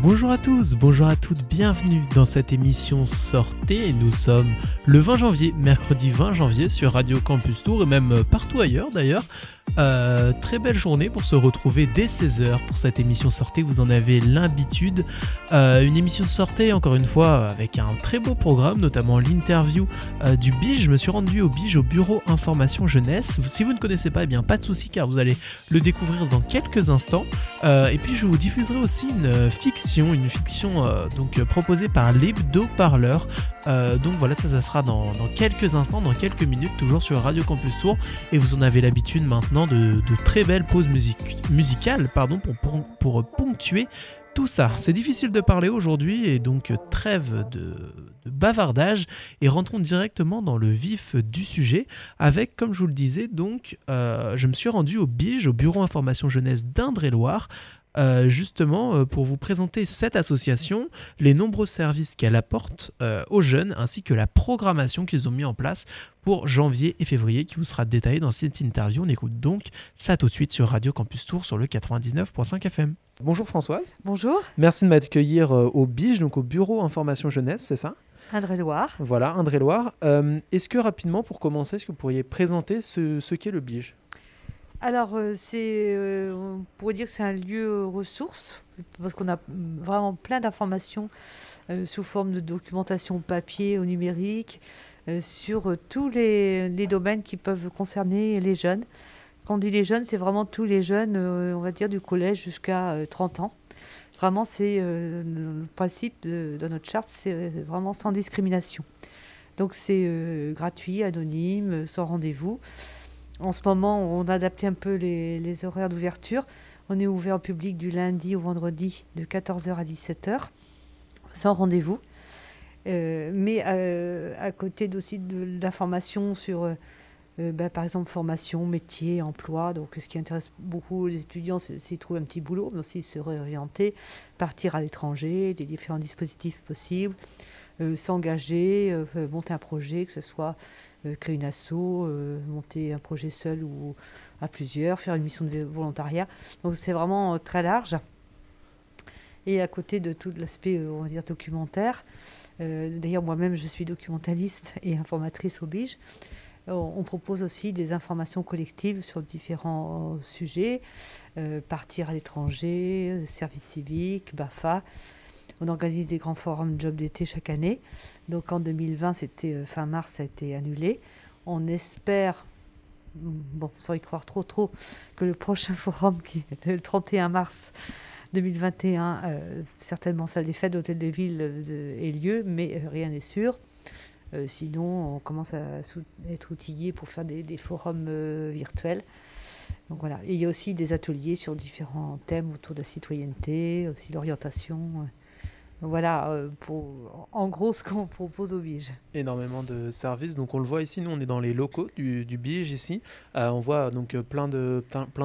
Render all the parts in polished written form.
Bonjour à tous, bonjour à toutes, bienvenue dans cette émission Sortez! Et nous sommes le 20 janvier, mercredi 20 janvier sur Radio Campus Tour et même partout ailleurs d'ailleurs. Très belle journée pour se retrouver dès 16h pour cette émission Sortez, vous en avez l'habitude. Une émission Sortez, encore une fois, avec un très beau programme, notamment l'interview du BIJ. Je me suis rendu au BIJ, au Bureau Information Jeunesse. Si vous ne connaissez pas, eh bien pas de souci car vous allez le découvrir dans quelques instants. Et puis je vous diffuserai aussi une fiction donc proposée par l'Hebdo Parleur. Donc voilà, ça sera dans quelques instants, dans quelques minutes, toujours sur Radio Campus Tour. Et vous en avez l'habitude maintenant de très belles pauses musicales pour ponctuer tout ça. C'est difficile de parler aujourd'hui et donc trêve de bavardage et rentrons directement dans le vif du sujet avec, comme je vous le disais, donc je me suis rendu au BIJ, au Bureau Information Jeunesse d'Indre-et-Loire, justement pour vous présenter cette association, les nombreux services qu'elle apporte aux jeunes ainsi que la programmation qu'ils ont mis en place pour janvier et février qui vous sera détaillée dans cette interview. On écoute donc ça tout de suite sur Radio Campus Tour sur le 99.5 FM. Bonjour Françoise. Bonjour. Merci de m'accueillir au BIJ, donc au Bureau Information Jeunesse, c'est ça ? Indre-et-Loire. Voilà, Indre-et-Loire. Est-ce que rapidement, pour commencer, est-ce que vous pourriez présenter ce qu'est le BIJ ? Alors, on pourrait dire que c'est un lieu ressource, parce qu'on a vraiment plein d'informations sous forme de documentation papier au numérique, sur tous les domaines qui peuvent concerner les jeunes. Quand on dit les jeunes, c'est vraiment tous les jeunes, on va dire du collège jusqu'à 30 ans. Vraiment, c'est le principe de notre charte, c'est vraiment sans discrimination. Donc c'est gratuit, anonyme, sans rendez-vous. En ce moment, on a adapté un peu les horaires d'ouverture. On est ouvert au public du lundi au vendredi de 14h à 17h, sans rendez-vous. Mais à côté aussi de l'information sur, par exemple, formation, métier, emploi. Donc, ce qui intéresse beaucoup les étudiants, c'est s'ils trouvent un petit boulot, mais aussi se réorienter, partir à l'étranger, les différents dispositifs possibles, s'engager, monter un projet, que ce soit... créer une asso, monter un projet seul ou à plusieurs, faire une mission de volontariat. Donc c'est vraiment très large. Et à côté de tout l'aspect, on va dire, documentaire, d'ailleurs moi-même je suis documentaliste et informatrice au BIJ, on propose aussi des informations collectives sur différents sujets, partir à l'étranger, service civique, BAFA. On organise des grands forums job d'été chaque année. Donc en 2020, c'était fin mars, ça a été annulé. On espère, sans y croire trop, que le prochain forum, qui est le 31 mars 2021, certainement salle des fêtes, hôtel de ville ait lieu, mais rien n'est sûr. Sinon, on commence à être outillé pour faire des forums virtuels. Donc voilà. Et il y a aussi des ateliers sur différents thèmes autour de la citoyenneté, aussi l'orientation... Voilà, en gros, ce qu'on propose au BIJ. Énormément de services. Donc, on le voit ici. Nous, on est dans les locaux du BIJ, ici. On voit donc plein de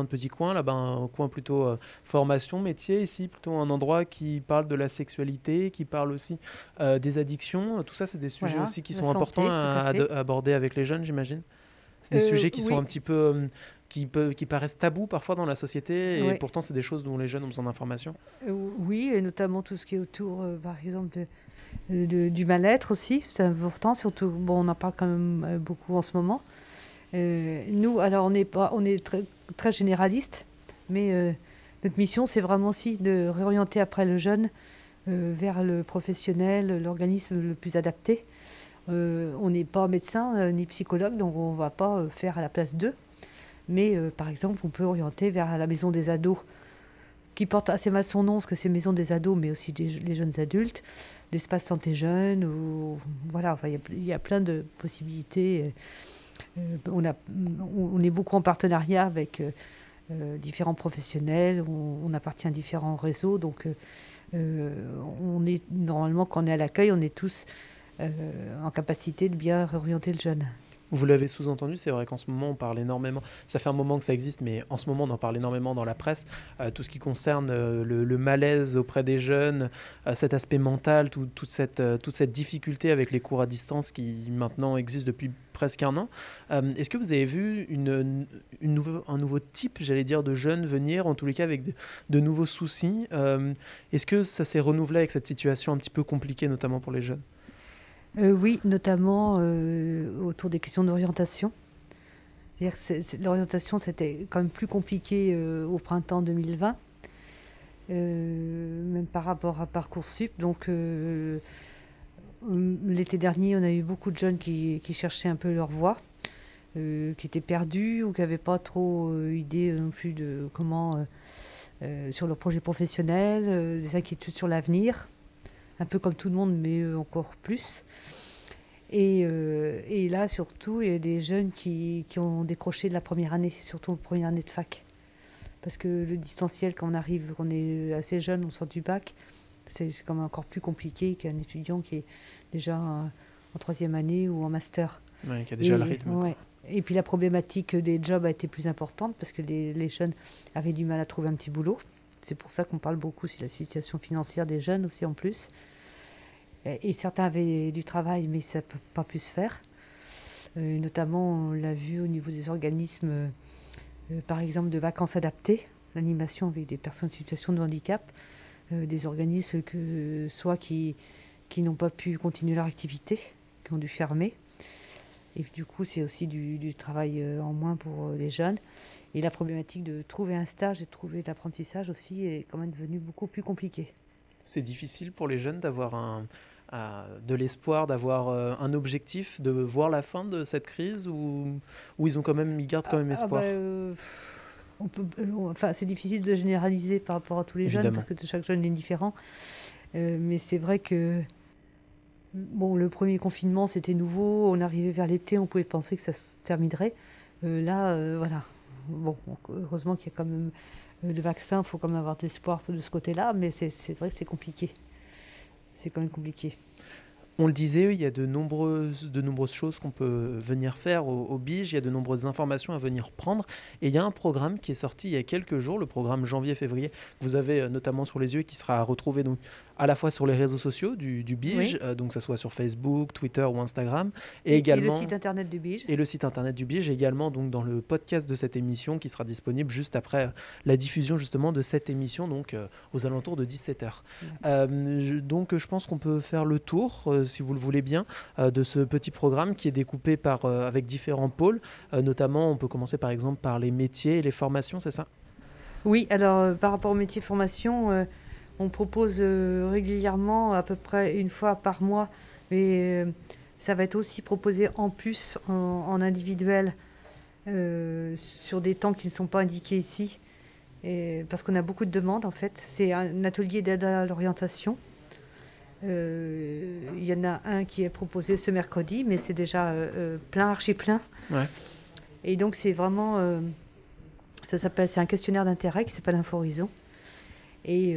petits coins. Là-bas, un coin plutôt formation, métier. Ici, plutôt un endroit qui parle de la sexualité, qui parle aussi des addictions. Tout ça, c'est des sujets aussi qui sont importants à aborder avec les jeunes, j'imagine. C'est des sujets qui sont un petit peu... qui paraissent tabous parfois dans la société et pourtant c'est des choses dont les jeunes ont besoin d'informations. Oui, et notamment tout ce qui est autour, par exemple, du mal-être aussi, c'est important, surtout, on en parle quand même beaucoup en ce moment. Nous, alors on est très, très généraliste, mais notre mission c'est vraiment aussi de réorienter après le jeune vers le professionnel, l'organisme le plus adapté. On n'est pas médecin ni psychologue, donc on ne va pas faire à la place d'eux. Mais par exemple, on peut orienter vers la maison des ados, qui porte assez mal son nom, parce que c'est maison des ados, mais aussi les jeunes adultes, l'espace santé jeune, ou, voilà, enfin, il y a plein de possibilités. On est beaucoup en partenariat avec différents professionnels, on appartient à différents réseaux, donc on est, normalement, quand on est à l'accueil, on est tous en capacité de bien réorienter le jeune. Vous l'avez sous-entendu, c'est vrai qu'en ce moment on parle énormément, ça fait un moment que ça existe, mais en ce moment on en parle énormément dans la presse, tout ce qui concerne le malaise auprès des jeunes, cet aspect mental, toute cette difficulté avec les cours à distance qui maintenant existent depuis presque un an. Est-ce que vous avez vu un nouveau type, j'allais dire, de jeunes venir, en tous les cas avec de nouveaux soucis? Est-ce que ça s'est renouvelé avec cette situation un petit peu compliquée, notamment pour les jeunes? Oui, notamment autour des questions d'orientation. C'est-à-dire que l'orientation, c'était quand même plus compliqué au printemps 2020, même par rapport à Parcoursup. Donc, l'été dernier, on a eu beaucoup de jeunes qui cherchaient un peu leur voie, qui étaient perdus ou qui n'avaient pas trop idée non plus de comment, sur leur projet professionnel, des inquiétudes sur l'avenir. Un peu comme tout le monde, mais encore plus. Et là, surtout, il y a des jeunes qui ont décroché de la première année, surtout la première année de fac. Parce que le distanciel, quand on arrive, qu'on est assez jeune, on sort du bac, c'est quand même encore plus compliqué qu'un étudiant qui est déjà en troisième année ou en master. Oui, qui a déjà le rythme. Ouais. Et puis la problématique des jobs a été plus importante, parce que les jeunes avaient du mal à trouver un petit boulot. C'est pour ça qu'on parle beaucoup sur la situation financière des jeunes aussi en plus. Et certains avaient du travail, mais ça ne peut pas plus se faire. Notamment, on l'a vu au niveau des organismes, par exemple, de vacances adaptées, l'animation avec des personnes en situation de handicap, des organismes qui n'ont pas pu continuer leur activité, qui ont dû fermer. Et du coup, c'est aussi du travail en moins pour les jeunes. Et la problématique de trouver un stage et de trouver de l'apprentissage aussi est quand même devenue beaucoup plus compliquée. C'est difficile pour les jeunes d'avoir de l'espoir, d'avoir un objectif, de voir la fin de cette crise, ou ils gardent quand même espoir? C'est difficile de généraliser par rapport à tous les Évidemment. Jeunes, parce que chaque jeune est différent. Mais c'est vrai que le premier confinement, c'était nouveau. On arrivait vers l'été, on pouvait penser que ça se terminerait. Voilà. Heureusement qu'il y a quand même le vaccin, il faut quand même avoir de l'espoir de ce côté-là, mais c'est vrai que c'est compliqué. C'est quand même compliqué. On le disait, il y a de nombreuses choses qu'on peut venir faire au BIJ, il y a de nombreuses informations à venir prendre, et il y a un programme qui est sorti il y a quelques jours, le programme janvier-février, que vous avez notamment sur les yeux, qui sera à retrouver donc à la fois sur les réseaux sociaux du BIJ, oui. Donc que ce soit sur Facebook, Twitter ou Instagram, et également le site internet du BIJ. Et le site internet du BIJ, également donc dans le podcast de cette émission, qui sera disponible juste après la diffusion justement de cette émission, donc aux alentours de 17h. Oui. Donc je pense qu'on peut faire le tour, si vous le voulez bien, de ce petit programme qui est découpé avec différents pôles. Notamment, on peut commencer par exemple par les métiers et les formations, c'est ça? Oui, alors par rapport aux métiers et formations, on propose régulièrement, à peu près une fois par mois, mais ça va être aussi proposé en plus en individuel, sur des temps qui ne sont pas indiqués ici, parce qu'on a beaucoup de demandes en fait. C'est un atelier d'aide à l'orientation. Il y en a un qui est proposé ce mercredi, mais c'est déjà archi plein. Ouais. Et donc c'est vraiment c'est un questionnaire d'intérêt qui s'appelle Info Horizon, et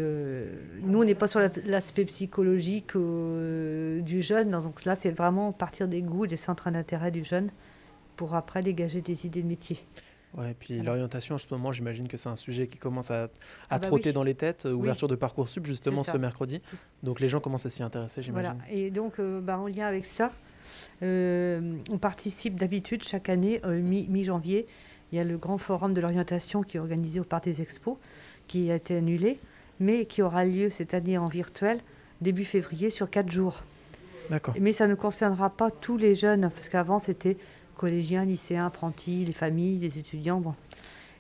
nous on n'est pas sur l'aspect psychologique du jeune, donc là c'est vraiment partir des goûts, des centres d'intérêt du jeune pour après dégager des idées de métier. Ouais, et puis alors, l'orientation, en ce moment, j'imagine que c'est un sujet qui commence à trotter oui. dans les têtes. Ouverture oui. de Parcoursup, justement, ce mercredi. Donc les gens commencent à s'y intéresser, j'imagine. Voilà. Et donc, en lien avec ça, on participe d'habitude chaque année, mi-janvier. Il y a le grand forum de l'orientation qui est organisé au Parc des Expos, qui a été annulé, mais qui aura lieu cette année en virtuel, début février, sur 4 jours. D'accord. Mais ça ne concernera pas tous les jeunes, parce qu'avant, c'était collégiens, lycéens, apprentis, les familles, les étudiants. Bon.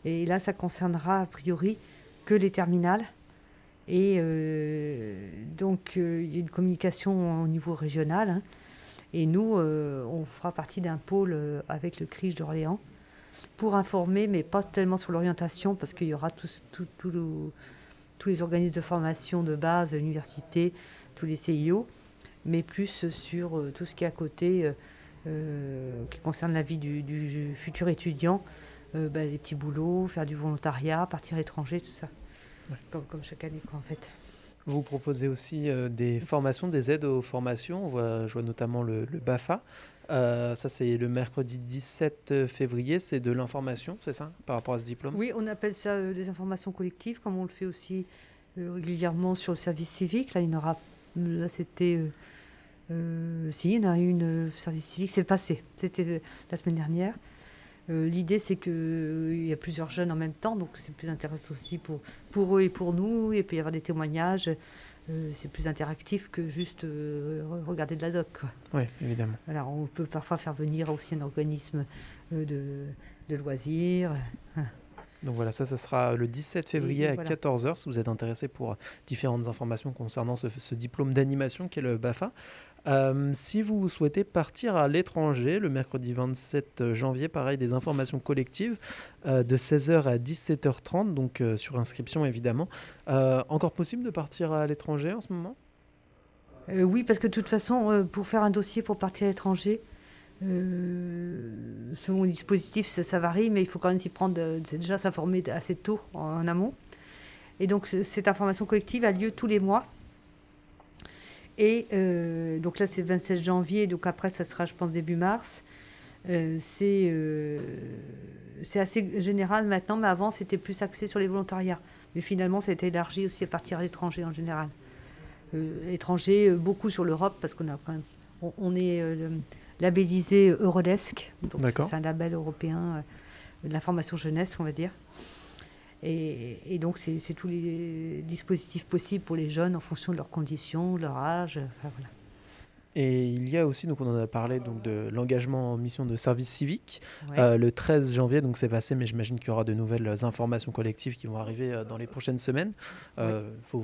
Et là, ça concernera a priori que les terminales. Et donc, il y a une communication au niveau régional. Hein. Et nous, on fera partie d'un pôle avec le CRIJ d'Orléans pour informer, mais pas tellement sur l'orientation, parce qu'il y aura tous les organismes de formation de base, l'université, tous les CIO, mais plus sur tout ce qui est à côté. Qui concerne la vie du futur étudiant, les petits boulots, faire du volontariat, partir à l'étranger, tout ça, ouais. comme chaque année quoi, en fait. Vous proposez aussi des formations, des aides aux formations, je vois notamment le BAFA. Ça, c'est le mercredi 17 février. C'est de l'information, c'est ça, par rapport à ce diplôme? Oui, on appelle ça des informations collectives, comme on le fait aussi régulièrement sur le service civique. Là, il y en aura... Là, c'était... si, il y en a une, service civique, c'est passé. C'était la semaine dernière. L'idée, c'est qu'il y a plusieurs jeunes en même temps, donc c'est plus intéressant aussi pour eux et pour nous. Et puis, il y avoir des témoignages. C'est plus interactif que juste regarder de la doc, quoi. Oui, évidemment. Alors, on peut parfois faire venir aussi un organisme de loisirs. Donc voilà, ça sera le 17 février à 14h si vous êtes intéressé pour différentes informations concernant ce diplôme d'animation qu'est le BAFA. Si vous souhaitez partir à l'étranger, le mercredi 27 janvier, pareil, des informations collectives de 16h à 17h30, donc sur inscription évidemment. Encore possible de partir à l'étranger en ce moment ? Oui, parce que de toute façon, pour faire un dossier pour partir à l'étranger, selon le dispositif, ça varie, mais il faut quand même s'y prendre, déjà s'informer assez tôt en amont. Et donc cette information collective a lieu tous les mois. Et donc là, c'est le 27 janvier, donc après, ça sera, je pense, début mars. C'est assez général maintenant, mais avant, c'était plus axé sur les volontariats. Mais finalement, ça a été élargi aussi à partir à l'étranger en général. Étranger, beaucoup sur l'Europe, parce qu'on a quand même, on est labellisé Eurodesk. Donc c'est un label européen de l'information jeunesse, on va dire. Et donc, c'est tous les dispositifs possibles pour les jeunes en fonction de leurs conditions, de leur âge. Enfin, voilà. Et il y a aussi, donc on en a parlé, donc, de l'engagement en mission de service civique. Ouais. Le 13 janvier, donc c'est passé, mais j'imagine qu'il y aura de nouvelles informations collectives qui vont arriver dans les prochaines semaines. Ouais. Faut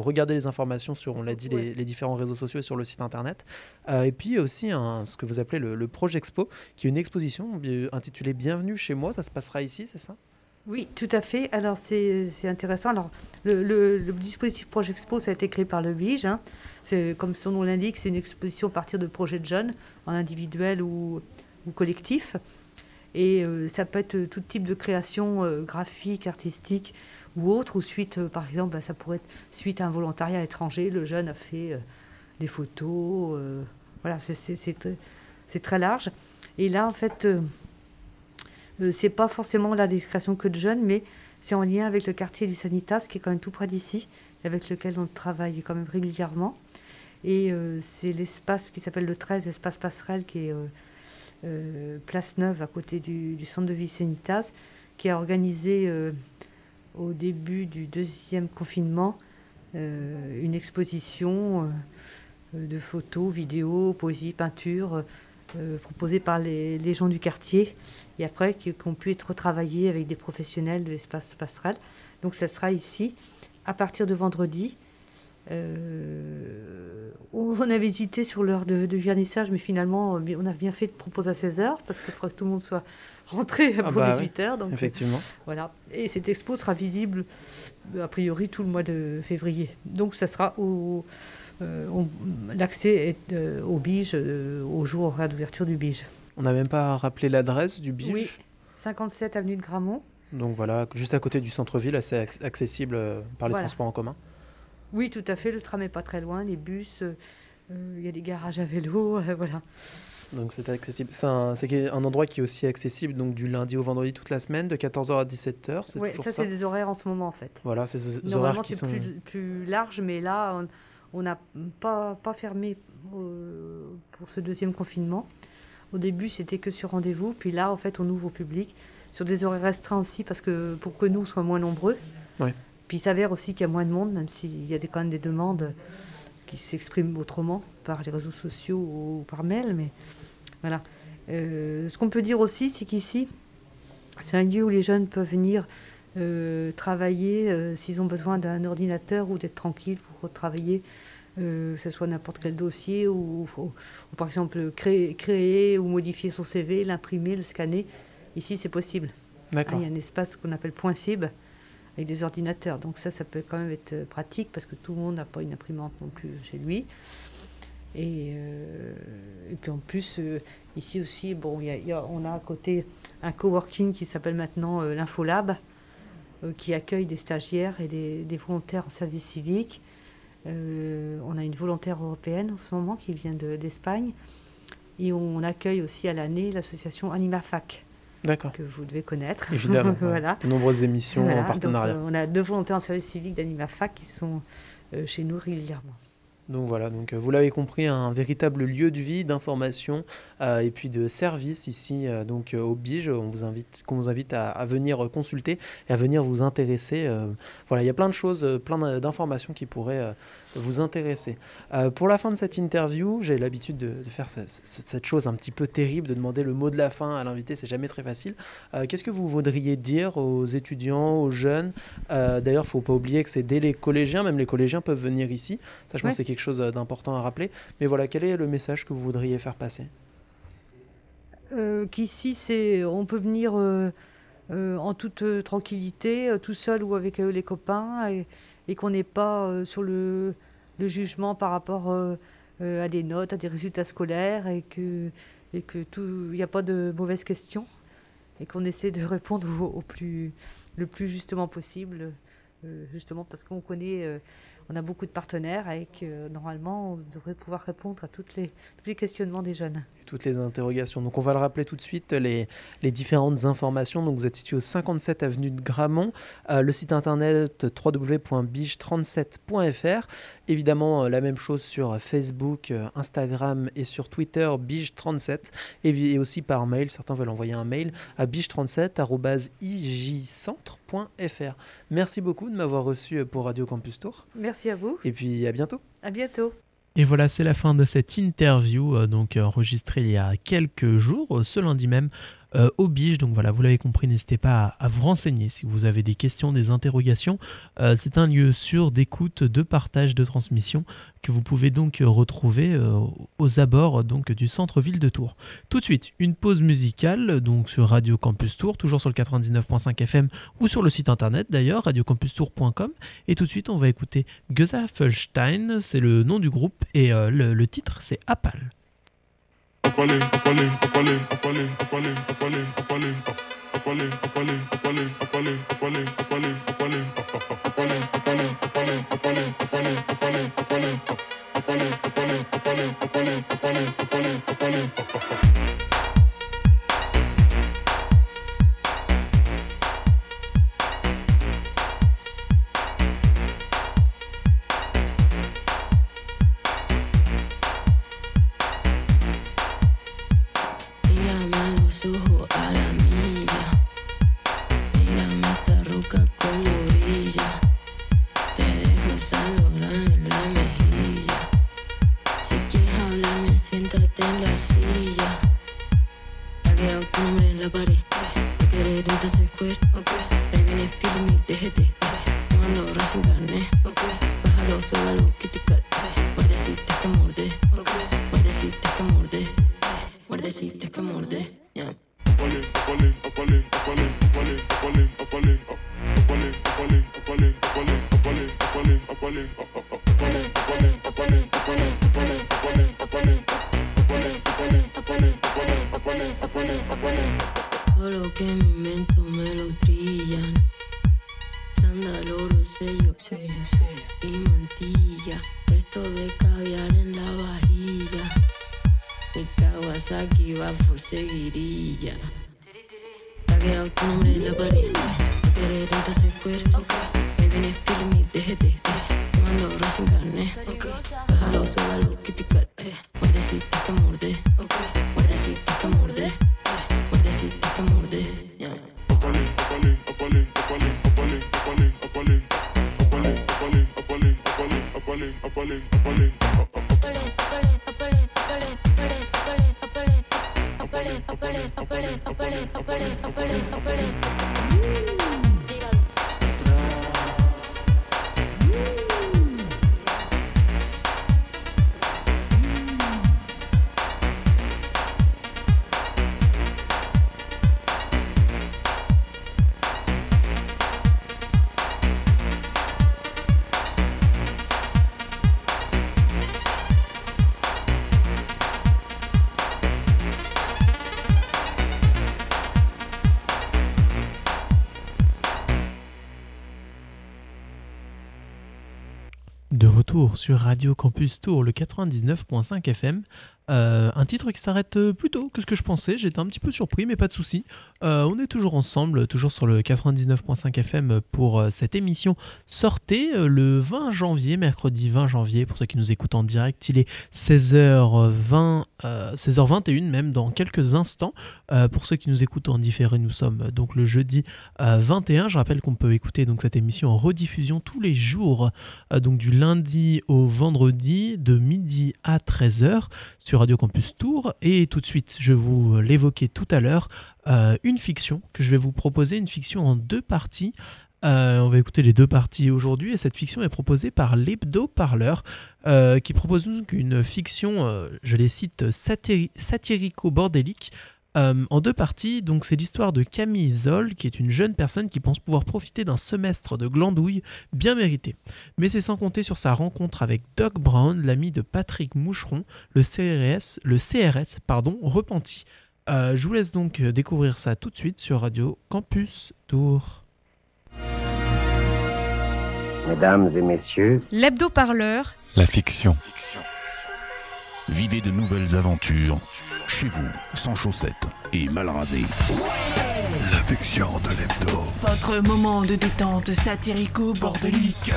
regarder les informations sur, on l'a dit, les différents réseaux sociaux et sur le site internet. Et puis aussi ce que vous appelez le Projexpo, qui est une exposition intitulée « Bienvenue chez moi ». Ça se passera ici, c'est ça ? Oui, tout à fait. Alors, c'est intéressant. Alors, le dispositif Projexpo, ça a été créé par le BIJ. Hein. Comme son nom l'indique, c'est une exposition à partir de projets de jeunes, en individuel ou collectif. Et ça peut être tout type de création graphique, artistique ou autre. Ou suite, par exemple, ça pourrait être suite à un volontariat étranger. Le jeune a fait des photos. Voilà, c'est très large. Et là, en fait... c'est pas forcément la création que de jeunes, mais c'est en lien avec le quartier du Sanitas, qui est quand même tout près d'ici, avec lequel on travaille quand même régulièrement. Et c'est l'espace qui s'appelle le 13, l'espace passerelle, qui est place Neuve, à côté du centre de vie Sanitas, qui a organisé au début du deuxième confinement une exposition de photos, vidéos, poésie, peinture, proposée par les gens du quartier, et après qui ont pu être retravaillés avec des professionnels de l'espace pastoral. Donc ça sera ici à partir de vendredi. On avait hésité sur l'heure de vernissage, mais finalement on a bien fait de proposer à 16h, parce qu'il faudra que tout le monde soit rentré pour 18h. Oui. Donc, effectivement. Voilà. Et cette expo sera visible a priori tout le mois de février. Donc ça sera l'accès est au BIJ, au jour d'ouverture du BIJ. On n'a même pas rappelé l'adresse du BIJ. Oui, 57 avenue de Grammont. Donc voilà, juste à côté du centre-ville, assez accessible par les transports en commun. Oui, tout à fait, le tram n'est pas très loin, les bus, il y a des garages à vélo, voilà. Donc c'est accessible. C'est un endroit qui est aussi accessible, donc du lundi au vendredi toute la semaine, de 14h à 17h. Oui, ça c'est des horaires en ce moment en fait. Voilà, c'est des horaires qui sont... Normalement c'est plus large, mais là... On n'a pas fermé pour ce deuxième confinement. Au début, c'était que sur rendez-vous. Puis là, en fait, on ouvre au public sur des horaires restreints aussi, parce que pour que nous, on soit moins nombreux. Ouais. Puis il s'avère aussi qu'il y a moins de monde, même s'il y a quand même des demandes qui s'expriment autrement par les réseaux sociaux ou par mail. Mais voilà. Ce qu'on peut dire aussi, c'est qu'ici, c'est un lieu où les jeunes peuvent venir travailler s'ils ont besoin d'un ordinateur ou d'être tranquille pour travailler, que ce soit n'importe quel dossier ou par exemple créer ou modifier son CV, l'imprimer, le scanner. Ici, c'est possible. D'accord. Il y a un espace qu'on appelle point cible avec des ordinateurs. Donc ça peut quand même être pratique, parce que tout le monde n'a pas une imprimante non plus chez lui. Et puis en plus, ici aussi, bon, on a à côté un coworking qui s'appelle maintenant l'Infolab, qui accueille des stagiaires et des volontaires en service civique. On a une volontaire européenne en ce moment qui vient d'Espagne, Et on accueille aussi à l'année l'association AnimaFac. D'accord. Que vous devez connaître. Évidemment. Voilà. De nombreuses émissions en partenariat. Donc, on a 2 volontaires en service civique d'AnimaFac qui sont chez nous régulièrement. Donc voilà, donc, vous l'avez compris, un véritable lieu de vie, d'information et puis de service ici donc, au Bige. On vous invite à venir consulter et à venir vous intéresser. Voilà, il y a plein de choses, plein d'informations qui pourraient vous intéresser. Pour la fin de cette interview, j'ai l'habitude de faire cette chose un petit peu terrible, de demander le mot de la fin à l'invité, c'est jamais très facile. Qu'est-ce que vous voudriez dire aux étudiants, aux jeunes ? D'ailleurs, il ne faut pas oublier que c'est dès les collégiens, même les collégiens peuvent venir ici. Ça, je pense que c'est quelque chose d'important à rappeler. Mais voilà, quel est le message que vous voudriez faire passer ? Qu'ici, on peut venir en toute tranquillité, tout seul ou avec les copains, et qu'on n'est pas sur le jugement par rapport à des notes, à des résultats scolaires, et que tout, il n'y a pas de mauvaises questions, et qu'on essaie de répondre le plus justement possible. Justement parce qu'on connaît, on a beaucoup de partenaires et que normalement on devrait pouvoir répondre à tous les questionnements des jeunes. Et toutes les interrogations. Donc on va le rappeler tout de suite, les différentes informations. Donc vous êtes situé au 57 avenue de Grammont, le site internet www.bige37.fr. Évidemment la même chose sur Facebook, Instagram et sur Twitter, Bige37. Et aussi par mail, certains veulent envoyer un mail à bige37@ijcentre.fr. Merci beaucoup de m'avoir reçu pour Radio Campus Tour. Merci à vous. Et puis à bientôt. À bientôt. Et voilà, c'est la fin de cette interview, donc enregistrée il y a quelques jours, ce lundi même, au Bige. Donc voilà, vous l'avez compris, n'hésitez pas à vous renseigner si vous avez des questions, des interrogations. C'est un lieu sûr d'écoute, de partage, de transmission que vous pouvez donc retrouver aux abords donc, du centre-ville de Tours. Tout de suite, une pause musicale donc sur Radio Campus Tours, toujours sur le 99.5 FM ou sur le site internet d'ailleurs, radiocampustour.com. Et tout de suite, on va écouter Gesaffelstein, c'est le nom du groupe et le titre c'est Appal. Sur Radio Campus Tour, le 99.5 FM Un titre qui s'arrête plus tôt que ce que je pensais. J'étais un petit peu surpris, mais pas de souci. On est toujours ensemble, toujours sur le 99.5 FM pour cette émission. Sortez le 20 janvier, mercredi 20 janvier, pour ceux qui nous écoutent en direct. Il est 16h20, 16h21 même dans quelques instants. Pour ceux qui nous écoutent en différé, nous sommes donc le jeudi 21. Je rappelle qu'on peut écouter donc cette émission en rediffusion tous les jours, donc du lundi au vendredi, de midi à 13h sur Radio Campus Tour. Et tout de suite, je vous l'évoquais tout à l'heure, une fiction que je vais vous proposer, une fiction en deux parties. On va écouter les deux parties aujourd'hui, et cette fiction est proposée par l'Hebdo Parleur, qui propose donc une fiction, je les cite, satirico-bordélique, en deux parties. Donc c'est l'histoire de Camille Zoll, qui est une jeune personne qui pense pouvoir profiter d'un semestre de glandouille bien mérité. Mais c'est sans compter sur sa rencontre avec Doc Brown, l'ami de Patrick Moucheron, le CRS, repenti. Je vous laisse donc découvrir ça tout de suite sur Radio Campus Tour. Mesdames et messieurs, l'hebdo parleur, la fiction. Vivez de nouvelles aventures, chez vous, sans chaussettes et mal rasées. La fiction de l'hebdo. Votre moment de détente satirico-bordelique.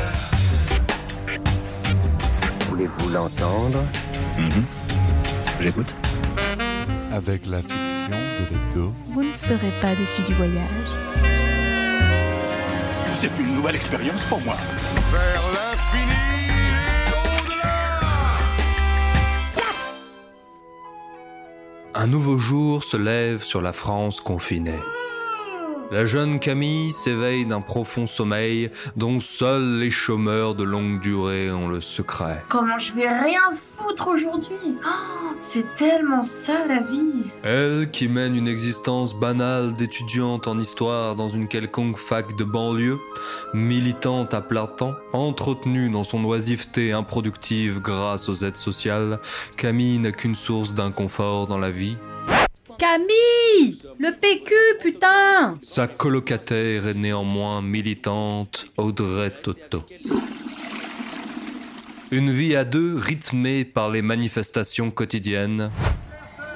Voulez-vous l'entendre ? J'écoute. Avec la fiction de l'hebdo, vous ne serez pas déçus du voyage. C'est une nouvelle expérience pour moi. Vers l'infini. Un nouveau jour se lève sur la France confinée. La jeune Camille s'éveille d'un profond sommeil dont seuls les chômeurs de longue durée ont le secret. Comment je vais rien foutre aujourd'hui ? Oh, c'est tellement ça la vie ! Elle, qui mène une existence banale d'étudiante en histoire dans une quelconque fac de banlieue, militante à plein temps, entretenue dans son oisiveté improductive grâce aux aides sociales, Camille n'a qu'une source d'inconfort dans la vie. Camille, le PQ, putain! Sa colocataire est néanmoins militante, Audrey Toto. Une vie à deux rythmée par les manifestations quotidiennes.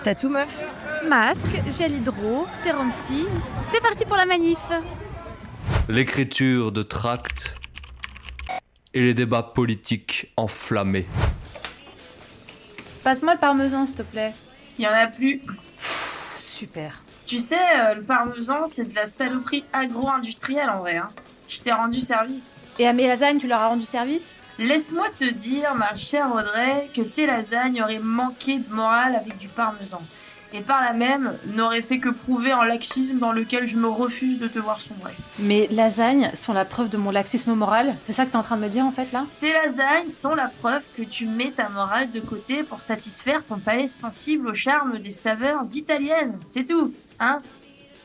T'as tout, meuf? Masque, gel hydro, sérum fille, c'est parti pour la manif! L'écriture de tracts et les débats politiques enflammés. Passe-moi le parmesan, s'il te plaît. Y en a plus. Super. Tu sais, le parmesan, c'est de la saloperie agro-industrielle en vrai. Hein. Je t'ai rendu service. Et à mes lasagnes, tu leur as rendu service ? Laisse-moi te dire, ma chère Audrey, que tes lasagnes auraient manqué de morale avec du parmesan. Et par là même, n'auraient fait que prouver un laxisme dans lequel je me refuse de te voir sombrer. Mes lasagnes sont la preuve de mon laxisme moral ? C'est ça que t'es en train de me dire en fait là ? Tes lasagnes sont la preuve que tu mets ta morale de côté pour satisfaire ton palais sensible au charme des saveurs italiennes, c'est tout, hein ?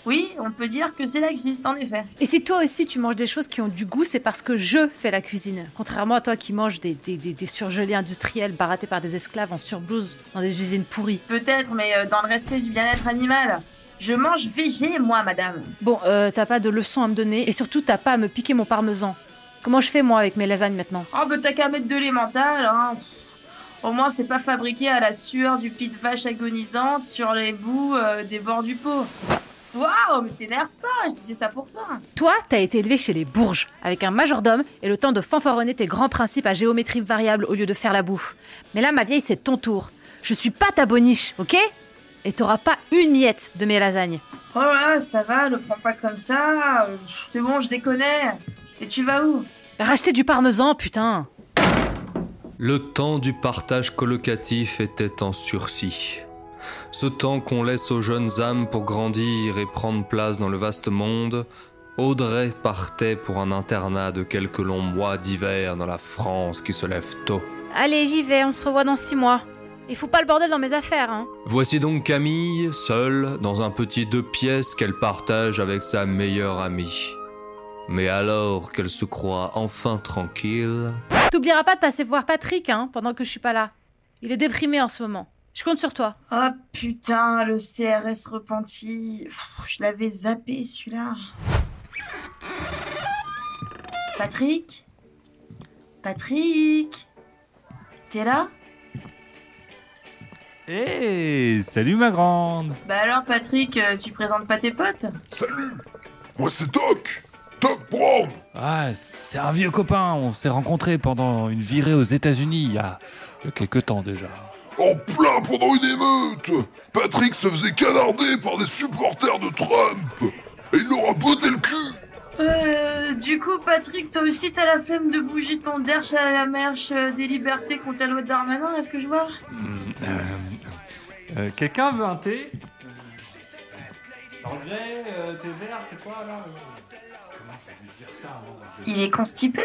Oui, on peut dire que c'est laxiste en effet. Et si toi aussi tu manges des choses qui ont du goût, c'est parce que je fais la cuisine. Contrairement à toi qui manges des surgelés industriels barattés par des esclaves en surblouse dans des usines pourries. Peut-être, mais dans le respect du bien-être animal. Je mange végé, moi, madame. Bon, t'as pas de leçon à me donner et surtout t'as pas à me piquer mon parmesan. Comment je fais moi avec mes lasagnes maintenant ? Oh, bah t'as qu'à mettre de l'emmental, hein. Au moins, c'est pas fabriqué à la sueur du pit vache agonisante sur les bouts des bords du pot. Waouh, mais t'énerve pas, je disais ça pour toi. Toi, t'as été élevé chez les Bourges, avec un majordome et le temps de fanfaronner tes grands principes à géométrie variable au lieu de faire la bouffe. Mais là, ma vieille, c'est ton tour. Je suis pas ta boniche, ok ? Et t'auras pas une miette de mes lasagnes. Oh là, ça va, le prends pas comme ça. C'est bon, je déconne. Et tu vas où ? Racheter du parmesan, putain. Le temps du partage colocatif était en sursis. Ce temps qu'on laisse aux jeunes âmes pour grandir et prendre place dans le vaste monde, Audrey partait pour un internat de quelques longs mois d'hiver dans la France qui se lève tôt. Allez, j'y vais, on se revoit dans 6 mois. Et fous pas le bordel dans mes affaires, hein. Voici donc Camille, seule, dans un petit 2 pièces qu'elle partage avec sa meilleure amie. Mais alors qu'elle se croit enfin tranquille... T'oublieras pas de passer voir Patrick, hein, pendant que je suis pas là. Il est déprimé en ce moment. Je compte sur toi. Oh putain, le CRS repenti. Je l'avais zappé celui-là. Patrick ? Patrick ? T'es là ? Hey, salut ma grande. Bah alors Patrick, tu présentes pas tes potes? Salut, moi c'est Toc, Toc Brown. Ah, c'est un vieux copain, on s'est rencontrés pendant une virée aux États-Unis il y a quelques temps déjà. En plein pendant une émeute, Patrick se faisait canarder par des supporters de Trump et il leur a botté le cul. Du coup, Patrick, toi aussi t'as la flemme de bouger ton derche à la marche des libertés contre la loi de Darmanin, est-ce que je vois? Quelqu'un veut un thé? L'engrais, thé vert, c'est quoi là? Comment ça veut dire ça hein, Il est constipé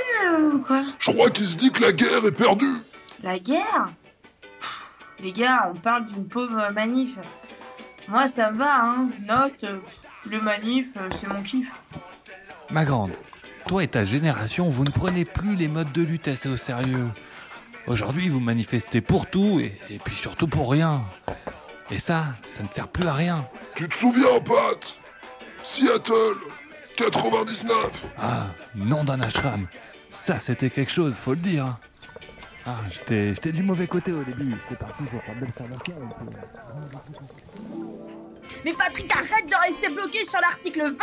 ou quoi? Je crois qu'il se dit que la guerre est perdue. La guerre? Pff, les gars, on parle d'une pauvre manif. Moi ça me va, hein. Note, le manif, c'est mon kiff. Ma grande, toi et ta génération, vous ne prenez plus les modes de lutte assez au sérieux. Aujourd'hui, vous manifestez pour tout et puis surtout pour rien. Et ça ne sert plus à rien. Tu te souviens, Pat? Seattle, 99. Ah, nom d'un ashram. Ça, c'était quelque chose, faut le dire. Ah, j'étais du mauvais côté au début. J'étais parti pour faire de l'observation. Mais Patrick, arrête de rester bloqué sur l'article 24,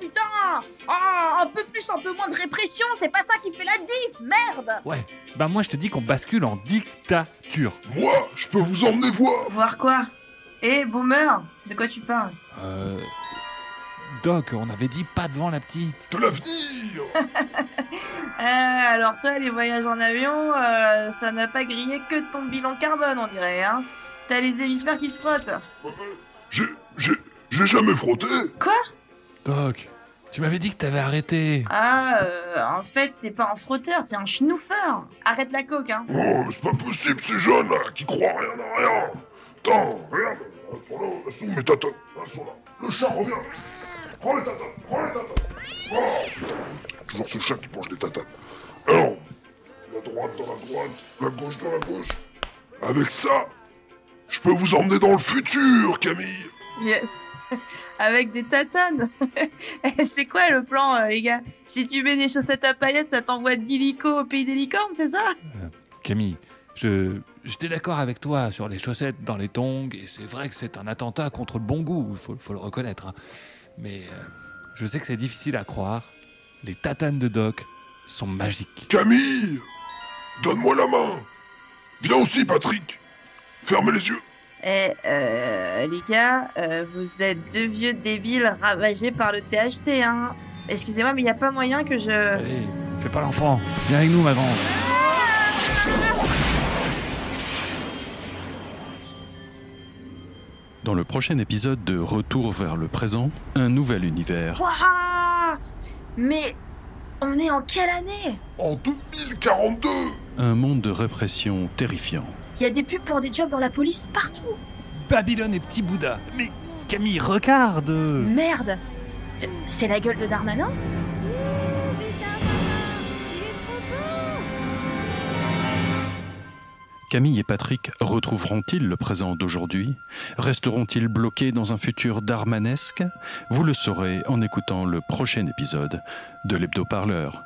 putain! Oh, un peu plus, un peu moins de répression, c'est pas ça qui fait la diff, merde! Ouais, bah moi je te dis qu'on bascule en dictature. Moi, je peux vous emmener voir! Voir quoi? Eh, boomer, de quoi tu parles? Doc, on avait dit pas devant la petite. De l'avenir! Alors toi, les voyages en avion, ça n'a pas grillé que ton bilan carbone, on dirait, hein? T'as les hémisphères qui se frottent. J'ai jamais frotté. Quoi? Doc, tu m'avais dit que t'avais arrêté. Ah, en fait, t'es pas un frotteur, t'es un schnouffeur. Arrête la coke, hein. Oh, mais c'est pas possible, ces jeunes, là, qui croient rien à rien. Attends, regarde, elles sont mes tatas, elles sont là. Le chat revient. Prends les tatas. Oh, toujours ce chat qui mange des tatas. Alors, la droite dans la droite, la gauche dans la gauche. Avec ça... Je peux vous emmener dans le futur, Camille! Yes! Avec des tatanes! C'est quoi le plan, les gars? Si tu mets des chaussettes à paillettes, ça t'envoie d'hélico au pays des licornes, c'est ça? Camille, j'étais d'accord avec toi sur les chaussettes dans les tongs, et c'est vrai que c'est un attentat contre le bon goût, faut le reconnaître. Hein. Mais je sais que c'est difficile à croire, les tatanes de Doc sont magiques. Camille! Donne-moi la main! Viens aussi, Patrick! Fermez les yeux. Les gars, vous êtes deux vieux débiles ravagés par le THC, hein. Excusez-moi, mais y a pas moyen que je... Allez, fais pas l'enfant. Viens avec nous, ma grande. Dans le prochain épisode de Retour vers le présent, un nouvel univers. Waouh ! Mais... on est en quelle année ? En 2042 ! Un monde de répression terrifiant. Il y a des pubs pour des jobs dans la police partout. Babylone et Petit Bouddha. Mais Camille, regarde! Merde! C'est la gueule de Darmanin? Mais Darmanin, il est trop beau! Camille et Patrick retrouveront-ils le présent d'aujourd'hui? Resteront-ils bloqués dans un futur darmanesque? Vous le saurez en écoutant le prochain épisode de l'Hebdo Parleur.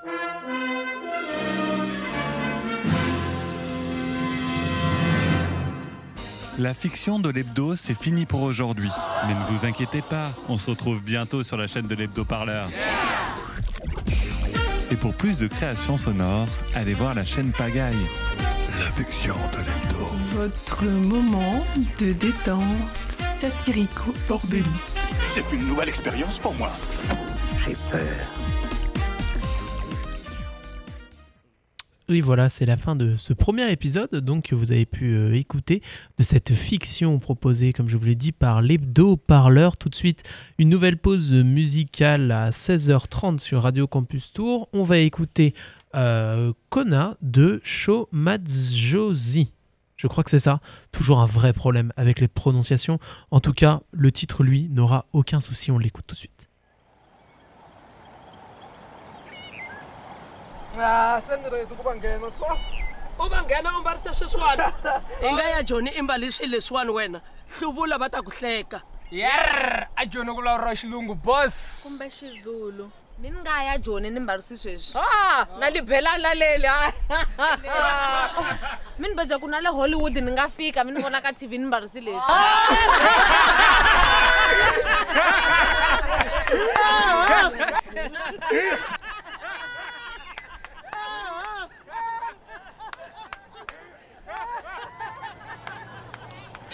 La fiction de l'hebdo, c'est fini pour aujourd'hui. Mais ne vous inquiétez pas, on se retrouve bientôt sur la chaîne de l'Hebdo Parleur. Et pour plus de créations sonores, allez voir la chaîne Pagaille. La fiction de l'hebdo. Votre moment de détente satirico-bordélique. C'est une nouvelle expérience pour moi. J'ai peur. Oui, voilà, c'est la fin de ce premier épisode donc, que vous avez pu écouter de cette fiction proposée, comme je vous l'ai dit, par l'Hebdo Parleur. Tout de suite, une nouvelle pause musicale à 16h30 sur Radio Campus Tour. On va écouter Kona de Shomajosi. Je crois que c'est ça. Toujours un vrai problème avec les prononciations. En tout cas, le titre, lui, n'aura aucun souci. On l'écoute tout de suite. Ah, sendere tu kubangena so. Ubangena umbarisa sweswana. Inga ya Johnny imbalisile swani wena. Hluvula va ta ku hleka. Yarr, a Johnny ku lawura xilungu boss. Kumbe xizulu. Mingaya John and Barsis. Ah, Nalibella Lalela. Min Bajakunala Hollywood in Gafik, I mean, one active in Barsilis.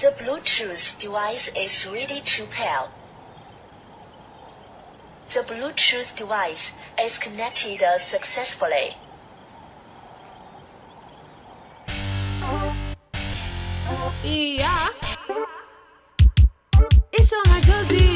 The Bluetooth device is ready to pair. The Bluetooth device is connected successfully. Yeah. It's on my Josie.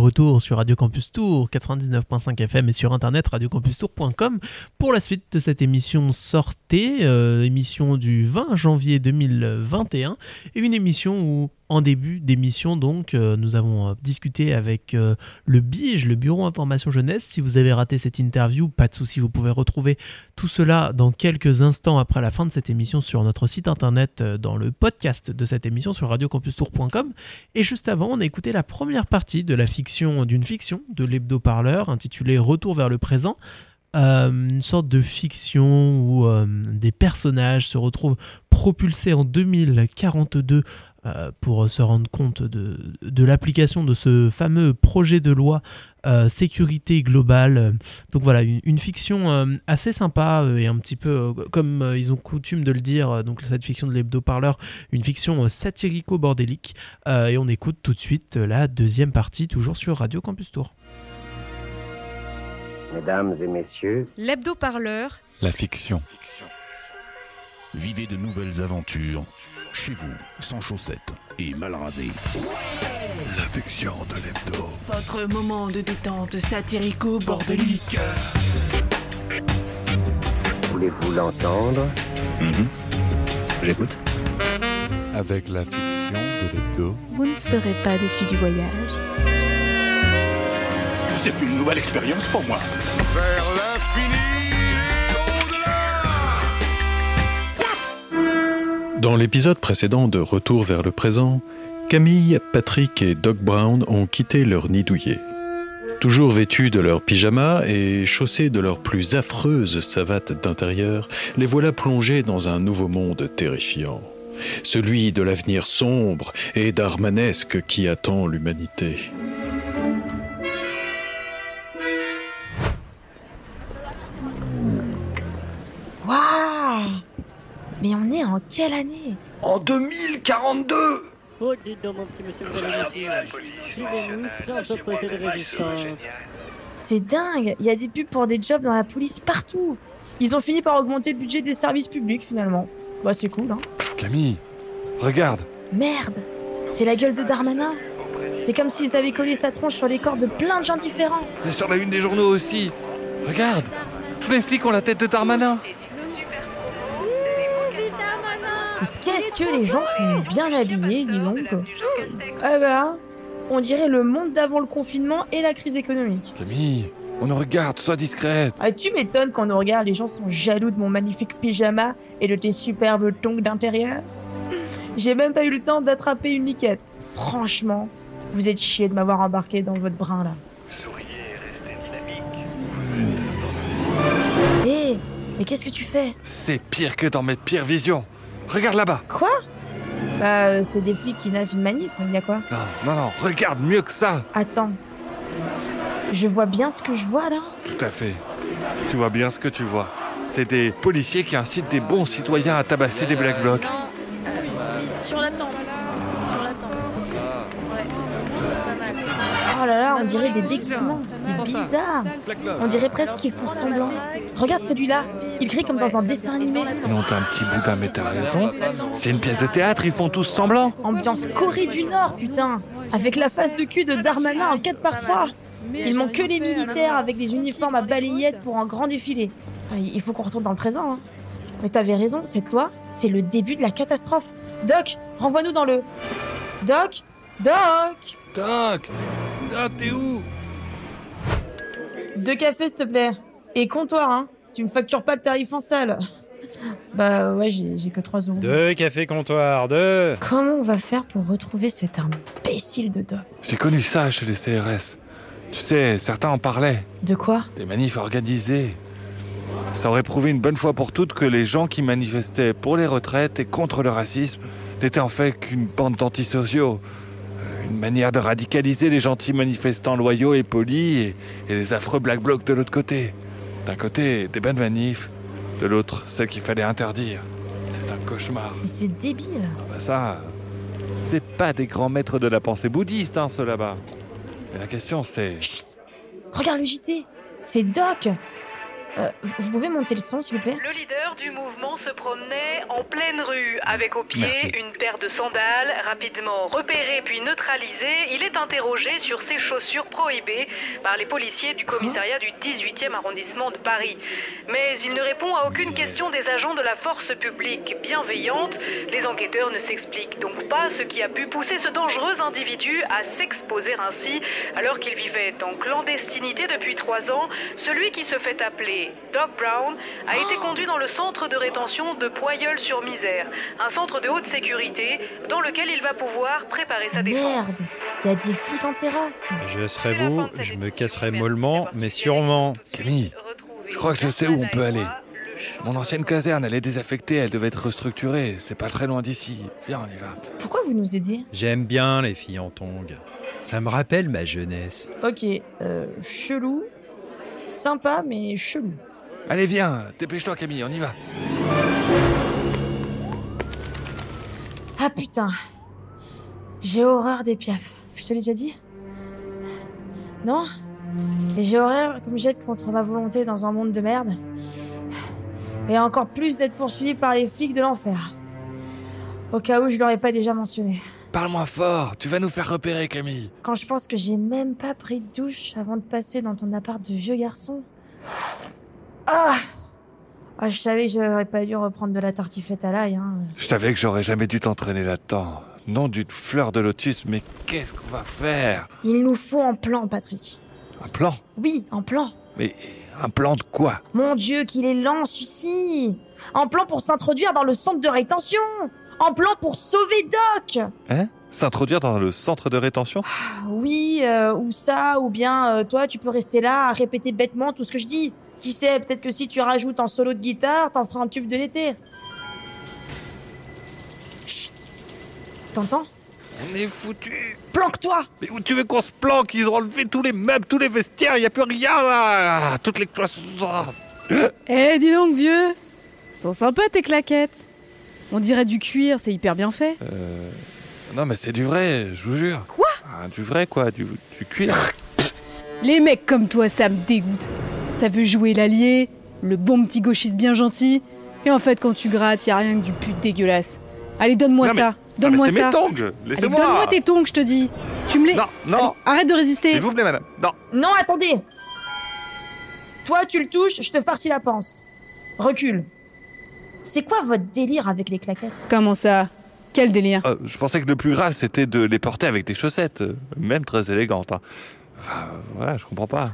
retour sur Radio Campus Tour 99.5 FM et sur internet radiocampustour.com pour la suite de cette émission Sortez!, émission du 20 janvier 2021, et une émission où, en début d'émission donc, nous avons discuté avec le BIJ, le Bureau Information Jeunesse. Si vous avez raté cette interview, pas de souci, vous pouvez retrouver tout cela dans quelques instants après la fin de cette émission sur notre site internet, dans le podcast de cette émission sur radiocampustour.com. Et juste avant, on a écouté la première partie de la fiction, d'une fiction de l'Hebdo Parleur intitulée Retour vers le présent. Une sorte de fiction où des personnages se retrouvent propulsés en 2042 pour se rendre compte de l'application de ce fameux projet de loi sécurité globale. Donc voilà, une fiction assez sympa et un petit peu, comme ils ont coutume de le dire, donc cette fiction de l'Hebdo Parleur, une fiction satirico-bordélique. Et on écoute tout de suite la deuxième partie, toujours sur Radio Campus Tour. Mesdames et messieurs, l'Hebdo Parleur, la fiction. Vivez de nouvelles aventures, chez vous, sans chaussettes et mal rasé. La fiction de l'Hebdo. Votre moment de détente satirico-bordelique. Voulez-vous l'entendre ? J'écoute. Avec la fiction de l'Hebdo, vous ne serez pas déçus du voyage. C'est une nouvelle expérience pour moi. Vers l'infini et au-delà. Dans l'épisode précédent de Retour vers le présent, Camille, Patrick et Doc Brown ont quitté leur nid douillet. Toujours vêtus de leurs pyjamas et chaussés de leurs plus affreuses savates d'intérieur, les voilà plongés dans un nouveau monde terrifiant. Celui de l'avenir sombre et darmanesque qui attend l'humanité. Mais on est en quelle année ? En 2042 ! Oh, dis donc, mon petit monsieur, suivez-nous sans opposer de résistance. C'est dingue ! Il y a des pubs pour des jobs dans la police partout. Ils ont fini par augmenter le budget des services publics, finalement. Bah, c'est cool, hein. Camille, regarde ! Merde ! C'est la gueule de Darmanin. C'est comme s'ils avaient collé sa tronche sur les corps de plein de gens différents. C'est sur la une des journaux aussi. Regarde ! Tous les flics ont la tête de Darmanin. Et qu'est-ce que les gens sont bien habillés, dis donc. Ah bah, on dirait le monde d'avant le confinement et la crise économique. Camille, on nous regarde, sois discrète. Ah, tu m'étonnes, quand on nous regarde, les gens sont jaloux de mon magnifique pyjama et de tes superbes tongs d'intérieur. J'ai même pas eu le temps d'attraper une liquette. Franchement, vous êtes chiés de m'avoir embarqué dans votre brin, là. Souriez, restez dynamique. Hé, mais qu'est-ce que tu fais ? C'est pire que dans mes pires visions. Regarde là-bas. Quoi ? Bah, c'est des flics qui nassent une manif, il y a quoi ? Non, regarde mieux que ça. Attends. Je vois bien ce que je vois, là ? Tout à fait. Tu vois bien ce que tu vois. C'est des policiers qui incitent des bons citoyens à tabasser des Black Blocs. Sur la tente. Ouais. Pas mal. Oh là là, on dirait des déguisements. C'est bizarre. On dirait presque qu'ils font semblant. Regarde celui-là. Il crie comme dans un dessin animé. Non, t'as un petit boudin, mais t'as raison. C'est une pièce de théâtre, ils font tous semblant. Ambiance Corée du Nord, putain. Avec la face de cul de Darmanin en 4x3. Ils manquent que les militaires avec des uniformes à balayette pour un grand défilé. Il faut qu'on retourne dans le présent, hein. Mais t'avais raison, cette loi, c'est le début de la catastrophe. Doc, renvoie-nous dans le... Doc, t'es où ? 2 cafés, s'il te plaît. Et compte-toi, hein. Tu me factures pas le tarif en salle. Bah ouais, j'ai que 3 euros. 2 cafés comptoir, 2. Comment on va faire pour retrouver cet imbécile de Doc ? J'ai connu ça chez les CRS. Tu sais, certains en parlaient. De quoi ? Des manifs organisés. Ça aurait prouvé une bonne fois pour toutes que les gens qui manifestaient pour les retraites et contre le racisme n'étaient en fait qu'une bande d'antisociaux. Une manière de radicaliser les gentils manifestants loyaux et polis et les affreux Black Blocs de l'autre côté. D'un côté, des bonnes manifs, de l'autre, celles qu'il fallait interdire. C'est un cauchemar. Mais c'est débile. Ah bah ça, c'est pas des grands maîtres de la pensée bouddhiste, hein, ceux là-bas. Mais la question, c'est... Chut ! Regarde le JT, c'est Doc. Vous pouvez monter le son, s'il vous plaît ? Le leader du mouvement se promenait en pleine rue, avec au pied une paire de sandales. Rapidement repéré puis neutralisé, il est interrogé sur ses chaussures prohibées par les policiers du commissariat du 18e arrondissement de Paris. Mais il ne répond à aucune question des agents de la force publique bienveillante. Les enquêteurs ne s'expliquent donc pas ce qui a pu pousser ce dangereux individu à s'exposer ainsi, alors qu'il vivait en clandestinité depuis 3 ans. Celui qui se fait appeler Doc Brown a été conduit dans le centre de rétention de Poyeul-sur-Misère, un centre de haute sécurité dans lequel il va pouvoir préparer sa défense. Merde, il y a des flics en terrasse. Je serai vous, je me casserai mollement, mais sûrement. Camille, je crois que je sais où on peut aller. Mon ancienne caserne, elle est désaffectée, elle devait être restructurée. C'est pas très loin d'ici. Viens, on y va. Pourquoi vous nous aidez ? J'aime bien les filles en tongs. Ça me rappelle ma jeunesse. Ok, chelou. Sympa, mais chelou. Allez, viens, dépêche-toi, Camille, on y va. Ah putain, j'ai horreur des piafs. Je te l'ai déjà dit ? Non ? Et j'ai horreur qu'on me jette contre ma volonté dans un monde de merde. Et encore plus d'être poursuivi par les flics de l'enfer. Au cas où je l'aurais pas déjà mentionné. Parle-moi fort, tu vas nous faire repérer, Camille. Quand je pense que j'ai même pas pris de douche avant de passer dans ton appart de vieux garçon. Ah, je savais que j'aurais pas dû reprendre de la tartiflette à l'ail. Hein. Je savais que j'aurais jamais dû t'entraîner là-dedans. Nom d'une fleur de lotus, mais qu'est-ce qu'on va faire ? Il nous faut un plan, Patrick. Un plan ? Oui, un plan. Mais un plan de quoi ? Mon Dieu, qu'il est lent, celui-ci ! Un plan pour s'introduire dans le centre de rétention ! En plan pour sauver Doc. Hein ? S'introduire dans le centre de rétention ? Oui, ou ça, ou bien toi, tu peux rester là à répéter bêtement tout ce que je dis. Qui sait, peut-être que si tu rajoutes un solo de guitare, t'en feras un tube de l'été. Chut ! T'entends ? On est foutus ! Planque-toi ! Mais où tu veux qu'on se planque ? Ils ont enlevé tous les meubles, tous les vestiaires, y a plus rien là ! Toutes les classes... Eh, dis donc, vieux ! Sont sympas tes claquettes. On dirait du cuir, c'est hyper bien fait. Non mais c'est du vrai, je vous jure. Quoi ? Ah, du vrai quoi, du cuir. Les mecs comme toi, ça me dégoûte. Ça veut jouer l'allié, le bon petit gauchiste bien gentil. Et en fait, quand tu grattes, y a rien que du pute dégueulasse. Allez, donne-moi ça. Non mais c'est mes tongs, laissez-moi. Allez, donne-moi tes tongs, je te dis. Tu me les... Non. Allez, arrête de résister. S'il vous plaît, madame, non. Non, attendez. Toi, tu le touches, je te farcis la panse. Recule. C'est quoi votre délire avec les claquettes ? Comment ça ? Quel délire ? Je pensais que le plus grave, c'était de les porter avec des chaussettes, même très élégantes. Hein. Enfin, voilà, je comprends pas.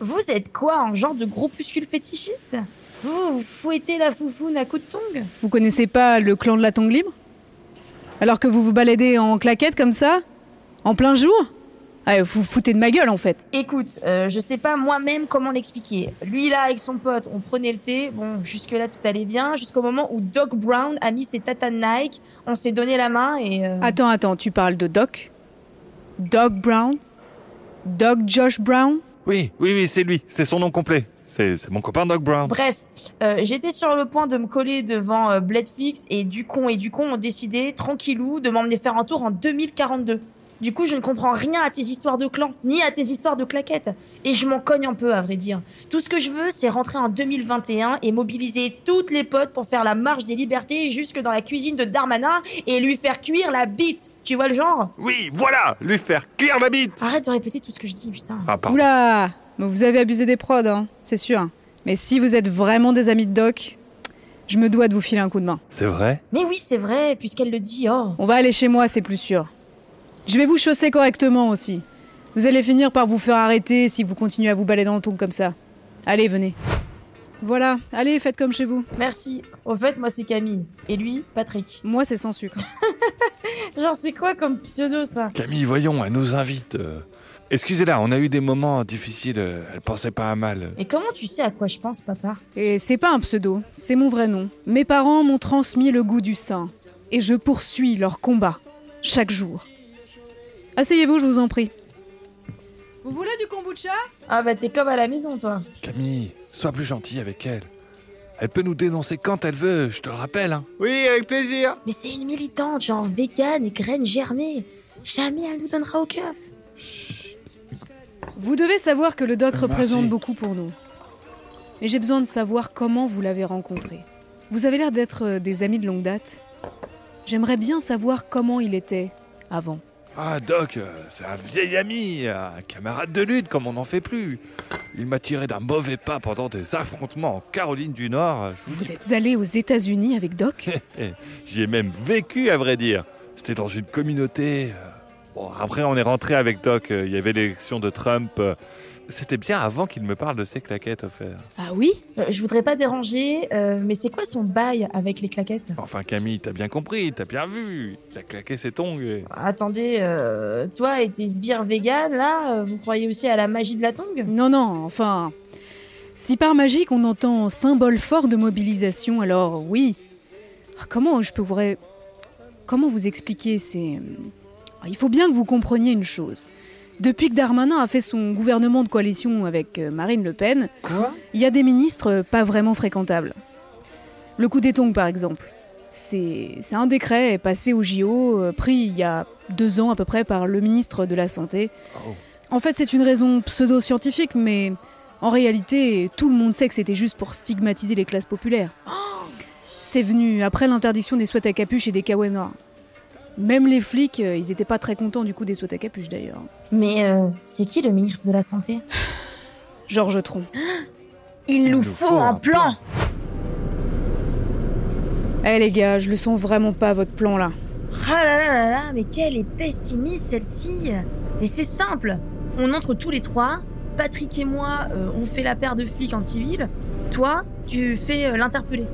Vous êtes quoi, un genre de groupuscule fétichiste ? Vous fouettez la foufoune à coups de tongs ? Vous connaissez pas le clan de la tongue libre ? Alors que vous vous baladez en claquettes comme ça ? En plein jour ? Ah, vous foutez de ma gueule, en fait. Écoute, je sais pas moi-même comment l'expliquer. Lui, là, avec son pote, on prenait le thé. Bon, jusque-là, tout allait bien. Jusqu'au moment où Doc Brown a mis ses tatas Nike. On s'est donné la main et... Attends, tu parles de Doc ? Doc Brown ? Doc Josh Brown ? Oui, c'est lui. C'est son nom complet. C'est mon copain Doc Brown. Bref, j'étais sur le point de me coller devant Bledflix et Ducon ont décidé, tranquillou, de m'emmener faire un tour en 2042. Du coup, je ne comprends rien à tes histoires de clan, ni à tes histoires de claquettes. Et je m'en cogne un peu, à vrai dire. Tout ce que je veux, c'est rentrer en 2021 et mobiliser toutes les potes pour faire la marche des libertés jusque dans la cuisine de Darmanin et lui faire cuire la bite. Tu vois le genre ? Oui, voilà, lui faire cuire la bite. Arrête de répéter tout ce que je dis, putain. Ah, pardon. Oula, vous avez abusé des prods, hein, c'est sûr. Mais si vous êtes vraiment des amis de Doc, je me dois de vous filer un coup de main. C'est vrai ? Mais oui, c'est vrai, puisqu'elle le dit, oh. On va aller chez moi, c'est plus sûr. Je vais vous chausser correctement aussi. Vous allez finir par vous faire arrêter si vous continuez à vous balader en tongs comme ça. Allez, venez. Voilà, allez, faites comme chez vous. Merci. Au fait, moi, c'est Camille. Et lui, Patrick. Moi, c'est sans sucre. Genre, c'est quoi comme pseudo, ça ? Camille, voyons, elle nous invite. Excusez-la, on a eu des moments difficiles. Elle pensait pas à mal. Et comment tu sais à quoi je pense, papa ? Et c'est pas un pseudo, c'est mon vrai nom. Mes parents m'ont transmis le goût du sein. Et je poursuis leur combat. Chaque jour. Asseyez-vous, je vous en prie. Vous voulez du kombucha ? Ah bah t'es comme à la maison, toi. Camille, sois plus gentille avec elle. Elle peut nous dénoncer quand elle veut, je te le rappelle. Hein. Oui, avec plaisir. Mais c'est une militante, genre végane et graines germées. Jamais elle nous donnera au keuf. Chut. Vous devez savoir que le doc représente beaucoup pour nous. mais j'ai besoin de savoir comment vous l'avez rencontré. Vous avez l'air d'être des amis de longue date. J'aimerais bien savoir comment il était avant. Ah Doc, c'est un vieil ami, un camarade de lutte comme on n'en fait plus. Il m'a tiré d'un mauvais pas pendant des affrontements en Caroline du Nord. Vous êtes allé aux États-Unis avec Doc? J'y ai même vécu à vrai dire. C'était dans une communauté. Bon, après on est rentré avec Doc, il y avait l'élection de Trump. C'était bien avant qu'il me parle de ses claquettes offertes. Ah oui ? Je voudrais pas déranger, mais c'est quoi son bail avec les claquettes ? Enfin Camille, t'as bien compris, t'as bien vu. Il a claqué ses tongs. Et... Attendez, toi et tes sbires véganes, là, vous croyez aussi à la magie de la tongue ? Non, enfin... Si par magique on entend symbole fort de mobilisation, alors oui. Comment je peux vous... Comment vous expliquer ces... Il faut bien que vous compreniez une chose. Depuis que Darmanin a fait son gouvernement de coalition avec Marine Le Pen, il y a des ministres pas vraiment fréquentables. Le coup des tongs, par exemple. C'est un décret passé au JO, pris il y a 2 ans à peu près par le ministre de la Santé. Oh. En fait, c'est une raison pseudo-scientifique, mais en réalité, tout le monde sait que c'était juste pour stigmatiser les classes populaires. C'est venu après l'interdiction des sweats à capuche et des kawaii noirs. Même les flics, ils étaient pas très contents du coup des sweats à capuche d'ailleurs. Mais c'est qui le ministre de la Santé ? Georges Tron. Il nous faut un plan. Eh les gars, je le sens vraiment pas votre plan là. Ah là là là là, mais quelle est pessimiste celle-ci. Et c'est simple, on entre tous les trois, Patrick et moi, on fait la paire de flics en civil, toi, tu fais l'interpellé.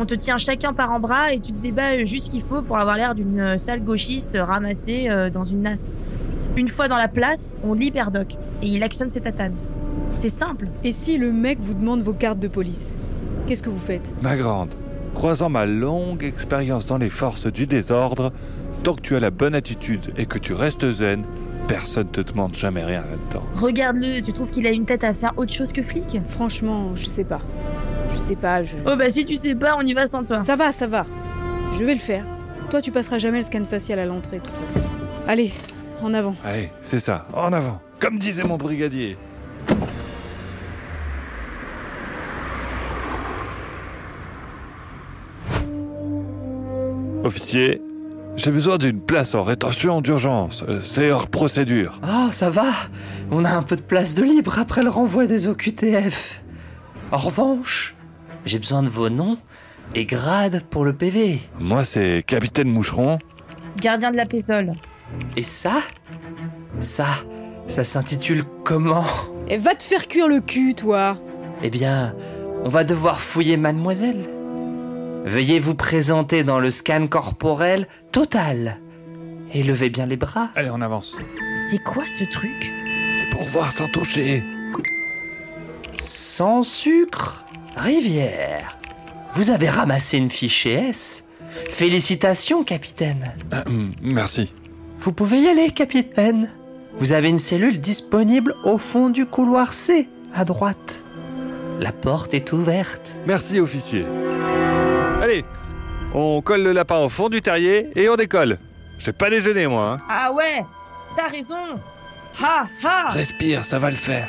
On te tient chacun par en bras et tu te débats juste ce qu'il faut pour avoir l'air d'une sale gauchiste ramassée dans une nasse. Une fois dans la place, on libère Doc et il actionne ses tatanes. C'est simple. Et si le mec vous demande vos cartes de police, qu'est-ce que vous faites ? Ma grande, croisant ma longue expérience dans les forces du désordre, tant que tu as la bonne attitude et que tu restes zen, personne te demande jamais rien là-dedans. Regarde-le, tu trouves qu'il a une tête à faire autre chose que flic ? Franchement, je sais pas. Oh bah si tu sais pas, on y va sans toi. Ça va. Je vais le faire. Toi, tu passeras jamais le scan facial à l'entrée, de toute façon. Allez, en avant. Allez, c'est ça, en avant. Comme disait mon brigadier. Officier, j'ai besoin d'une place en rétention d'urgence. C'est hors procédure. Ah, ça va. On a un peu de place de libre après le renvoi des OQTF. En revanche... J'ai besoin de vos noms et grades pour le PV. Moi, c'est Capitaine Moucheron. Gardien de la Pézole. Et ça s'intitule comment ? Et va te faire cuire le cul, toi. Eh bien, on va devoir fouiller mademoiselle. Veuillez vous présenter dans le scan corporel total. Et levez bien les bras. Allez, on avance. C'est quoi ce truc ? C'est pour voir sans toucher. Sans sucre ? Rivière, vous avez ramassé une fiche S. Félicitations, capitaine. Merci. Vous pouvez y aller, capitaine. Vous avez une cellule disponible au fond du couloir C, à droite. La porte est ouverte. Merci, officier. Allez, on colle le lapin au fond du terrier et on décolle. J'ai pas déjeuné, moi. Hein. Ah ouais, t'as raison. Ha, ha. Respire, ça va le faire.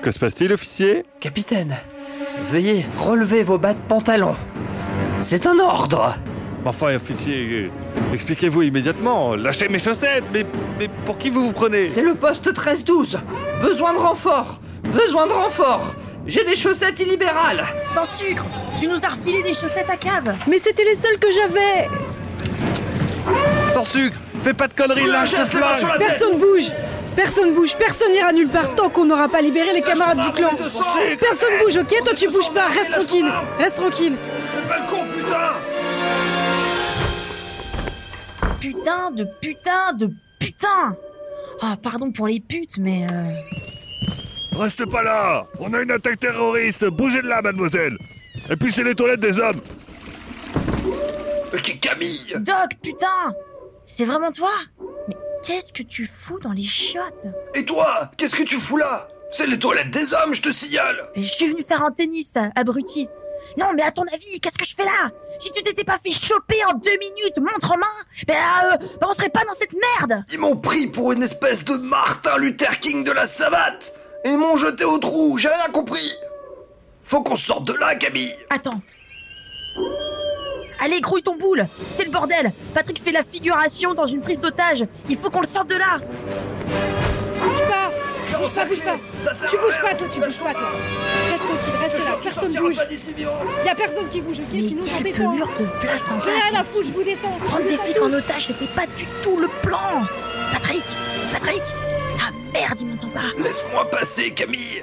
Que se passe-t-il, officier ? Capitaine, veuillez relever vos bas de pantalon. C'est un ordre ! Enfin, officier, expliquez-vous immédiatement. Lâchez mes chaussettes, mais pour qui vous prenez ? C'est le poste 13-12. Besoin de renfort. J'ai des chaussettes illibérales. Sans sucre, tu nous as refilé des chaussettes à cave. Mais c'était les seules que j'avais. Sans sucre, fais pas de conneries, lâche le flingue. Personne bouge, personne n'ira nulle part tant qu'on n'aura pas libéré les camarades du clan. Personne bouge, ok ? Toi tu bouges pas, reste tranquille. C'est pas le con, putain ! Putain ! Ah, pardon pour les putes, mais... Reste pas là ! On a une attaque terroriste, bougez de là, mademoiselle ! Et puis c'est les toilettes des hommes ! Camille ! Doc, putain ! C'est vraiment toi ? Qu'est-ce que tu fous dans les chiottes ? Et toi ? Qu'est-ce que tu fous là ? C'est les toilettes des hommes, je te signale ! Je suis venu faire un tennis, abruti. Non, mais à ton avis, qu'est-ce que je fais là ? Si tu t'étais pas fait choper en 2 minutes, montre en main, on serait pas dans cette merde ! Ils m'ont pris pour une espèce de Martin Luther King de la savate ! Ils m'ont jeté au trou, j'ai rien compris. Faut qu'on sorte de là, Camille. Attends. Allez, grouille ton boule. C'est le bordel. Patrick fait la figuration dans une prise d'otage. Il faut qu'on le sorte de là. Bouge pas. Tu bouges pas, toi. Reste là, personne bouge. Y'a personne qui bouge, ok? Mais sinon on descend. Le mur qu'on place en face. J'ai rien à foutre, je vous descends. Prendre des flics en otage, c'était pas du tout le plan. Patrick. Ah merde, il m'entend pas. Laisse-moi passer, Camille.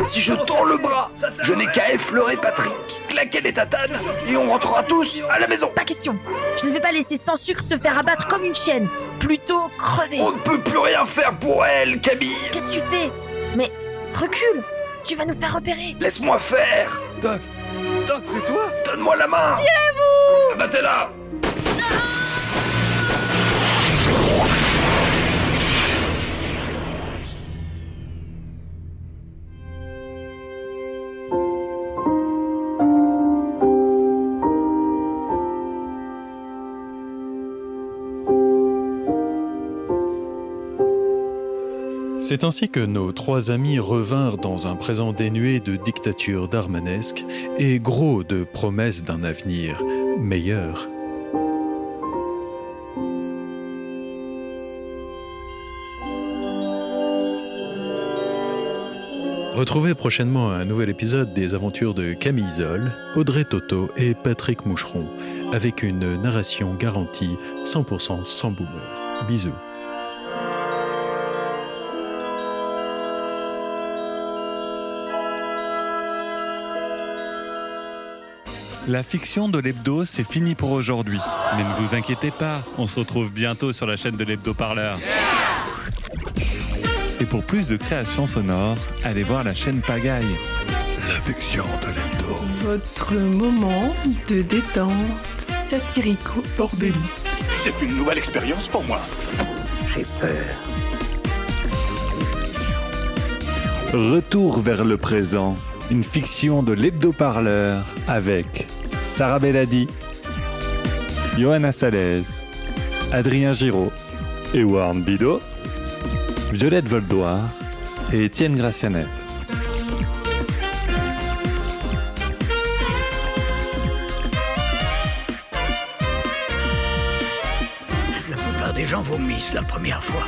Si je tends le bras, je n'ai qu'à effleurer Patrick, claquer les tatanes, et on rentrera tous à la maison. Pas question. Je ne vais pas laisser Sans Sucre se faire abattre comme une chienne. Plutôt crever. On ne peut plus rien faire pour elle, Camille. Qu'est-ce que tu fais? Mais recule. Tu vas nous faire repérer. Laisse-moi faire. Doc, c'est toi? Donne-moi la main. Tirez-vous. Ah bah t'es là. C'est ainsi que nos trois amis revinrent dans un présent dénué de dictature darmanesque et gros de promesses d'un avenir meilleur. Retrouvez prochainement un nouvel épisode des aventures de Camille Zoll, Audrey Toto et Patrick Moucheron, avec une narration garantie 100% sans boomer. Bisous. La fiction de l'hebdo, c'est fini pour aujourd'hui. Mais ne vous inquiétez pas, on se retrouve bientôt sur la chaîne de l'Hebdo Parleur. Et pour plus de créations sonores, allez voir la chaîne Pagaille. La fiction de l'hebdo. Votre moment de détente satirico-bordélique. C'est une nouvelle expérience pour moi. J'ai peur. Retour vers le présent. Une fiction de l'Hebdo Parleur avec Sarah Belladi, Johanna Salez, Adrien Giraud, Ewan Bidot, Violette Voldoir et Étienne Gracianette. La plupart des gens vomissent la première fois.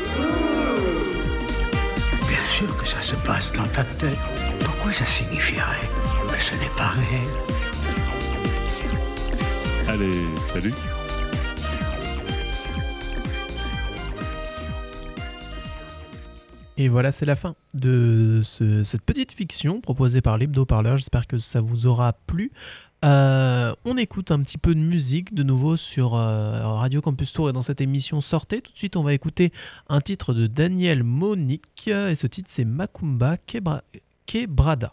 Bien sûr que ça se passe dans ta tête. Pourquoi ça signifierait que ce n'est pas réel? Allez, salut. Et voilà, c'est la fin de cette petite fiction proposée par l'Hebdo Parleur. J'espère que ça vous aura plu. On écoute un petit peu de musique de nouveau sur Radio Campus Tour et dans cette émission Sortez. Tout de suite, on va écouter un titre de Daniel Monique. Et ce titre, c'est Macumba Kebra... Brada.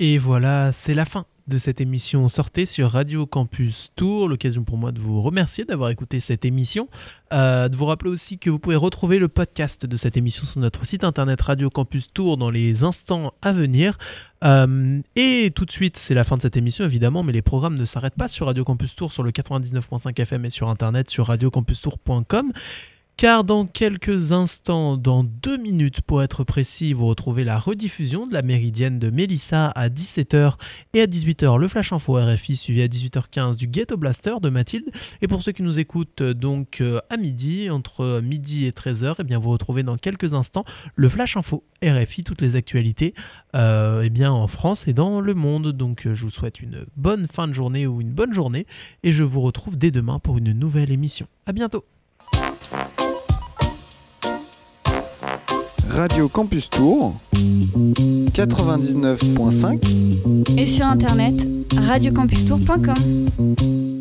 Et voilà, c'est la fin de cette émission Sortez! Sur Radio Campus Tour. L'occasion pour moi de vous remercier d'avoir écouté cette émission, de vous rappeler aussi que vous pouvez retrouver le podcast de cette émission sur notre site internet Radio Campus Tour dans les instants à venir. Et tout de suite, c'est la fin de cette émission évidemment, mais les programmes ne s'arrêtent pas sur Radio Campus Tour, sur le 99.5 FM et sur internet sur radiocampustour.com. Car dans quelques instants, dans 2 minutes pour être précis, vous retrouvez la rediffusion de la méridienne de Mélissa à 17h et à 18h le Flash Info RFI, suivi à 18h15 du Ghetto Blaster de Mathilde. Et pour ceux qui nous écoutent donc à midi, entre midi et 13h, eh bien vous retrouvez dans quelques instants le Flash Info RFI, toutes les actualités eh bien en France et dans le monde. Donc je vous souhaite une bonne fin de journée ou une bonne journée et je vous retrouve dès demain pour une nouvelle émission. À bientôt. Radio Campus Tour 99.5 et sur internet radiocampustour.com.